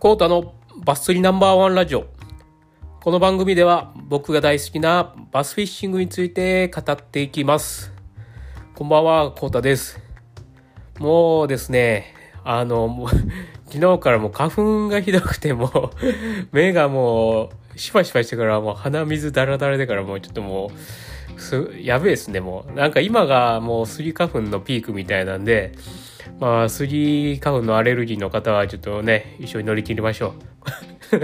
コータのバス釣りナンバーワンラジオ。この番組では僕が大好きなバスフィッシングについて語っていきます。こんばんは、コータです。もうですね、昨日からもう花粉がひどくて、もう目がもうシパシパしてから、もう鼻水ダラダラでから、もうちょっともうやべえですね。もうなんか今がもうスギ花粉のピークみたいなんで、まあ、スギ花粉のアレルギーの方はちょっとね、一緒に乗り切りましょう。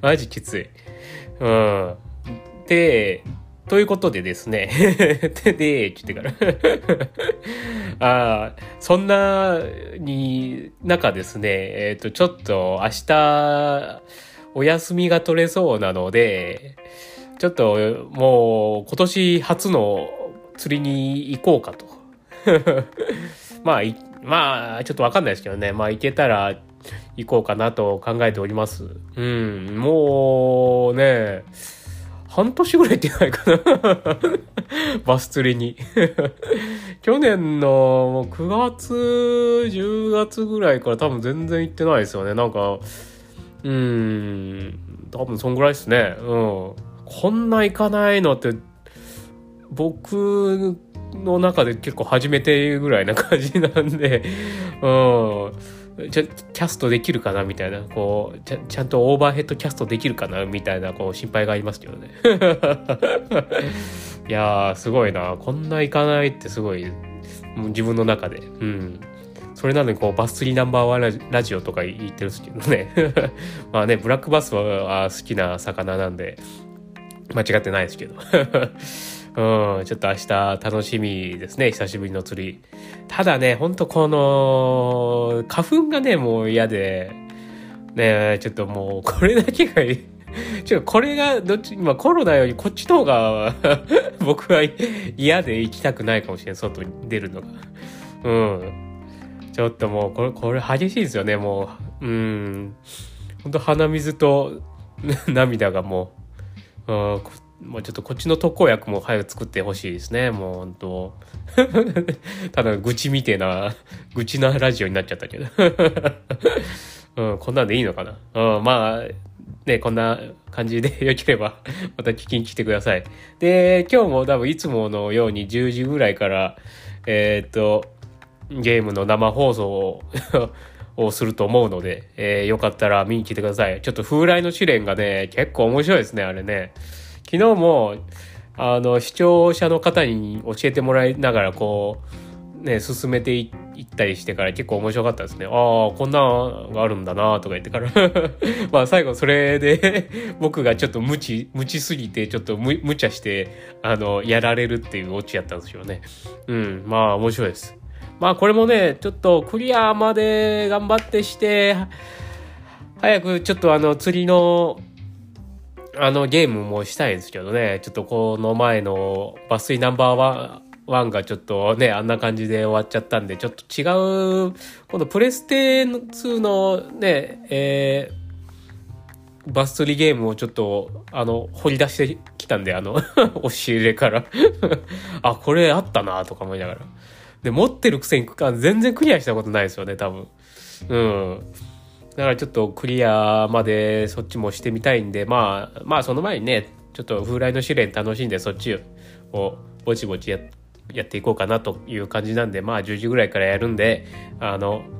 マジきつい。うん。で、ということでですね。で、って言ってから。そんなに、中ですね、ちょっと明日、お休みが取れそうなので、ちょっともう今年初の釣りに行こうかと。まあ、ちょっとわかんないですけどね。まあ、行けたら行こうかなと考えております。うん。もうね、半年ぐらい行ってないかな。バス釣りに。去年の9月、10月ぐらいから多分全然行ってないですよね。なんか、多分そんぐらいですね。うん。こんな行かないのって、僕の中で結構初めてぐらいな感じなんで、キャストできるかなみたいな、こうちゃんとオーバーヘッドキャストできるかなみたいな、こう心配がありますけどね。いやー、すごいな、こんな行かないってすごい、もう自分の中で、それなのにこうバス釣りナンバーワンラジオとか言ってるんですけどね。まあね、ブラックバスは好きな魚なんで間違ってないですけど。ちょっと明日楽しみですね。久しぶりの釣り。ただね、ほんとこの花粉がね、もう嫌でね、ちょっともうこれだけがいい。ちょっとこれがどっち、今コロナよりこっちの方が僕は嫌で行きたくないかもしれない、外に出るのが。ちょっともうこれ激しいですよね。もうほんと鼻水と涙がもう、もうちょっとこっちの特効薬も早く作ってほしいですね。もう本当。ただ愚痴みてえな、愚痴なラジオになっちゃったけど。こんなんでいいのかな。まあ、ね、こんな感じで良ければ、また聞きに来てください。で、今日も多分いつものように10時ぐらいから、ゲームの生放送をすると思うので、よかったら見に来てください。ちょっと風来の試練がね、結構面白いですね、あれね。昨日も視聴者の方に教えてもらいながらこうね、進めていったりしてから結構面白かったですね。ああ、こんなのがあるんだなとか言ってから。まあ最後それで僕がちょっと無知すぎてちょっと無茶してやられるっていうオチやったんですよね。まあ面白いです。まあこれもね、ちょっとクリアまで頑張ってして早くちょっと釣りのゲームもしたいんですけどね。ちょっとこの前のバス釣りナンバーワンがちょっとね、あんな感じで終わっちゃったんで、ちょっと違う、このプレステ2のね、バス釣りゲームをちょっと掘り出してきたんで、押し入れからあ、これあったなとか思いながら。で、持ってるくせに全然クリアしたことないですよね、多分。だからちょっとクリアまでそっちもしてみたいんで、まあその前にね、ちょっと風来の試練楽しんでそっちをぼちぼちやっていこうかなという感じなんで、まあ10時ぐらいからやるんで、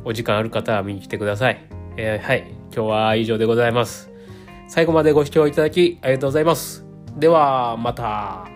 お時間ある方は見に来てください。はい、今日は以上でございます。最後までご視聴いただきありがとうございます。ではまた。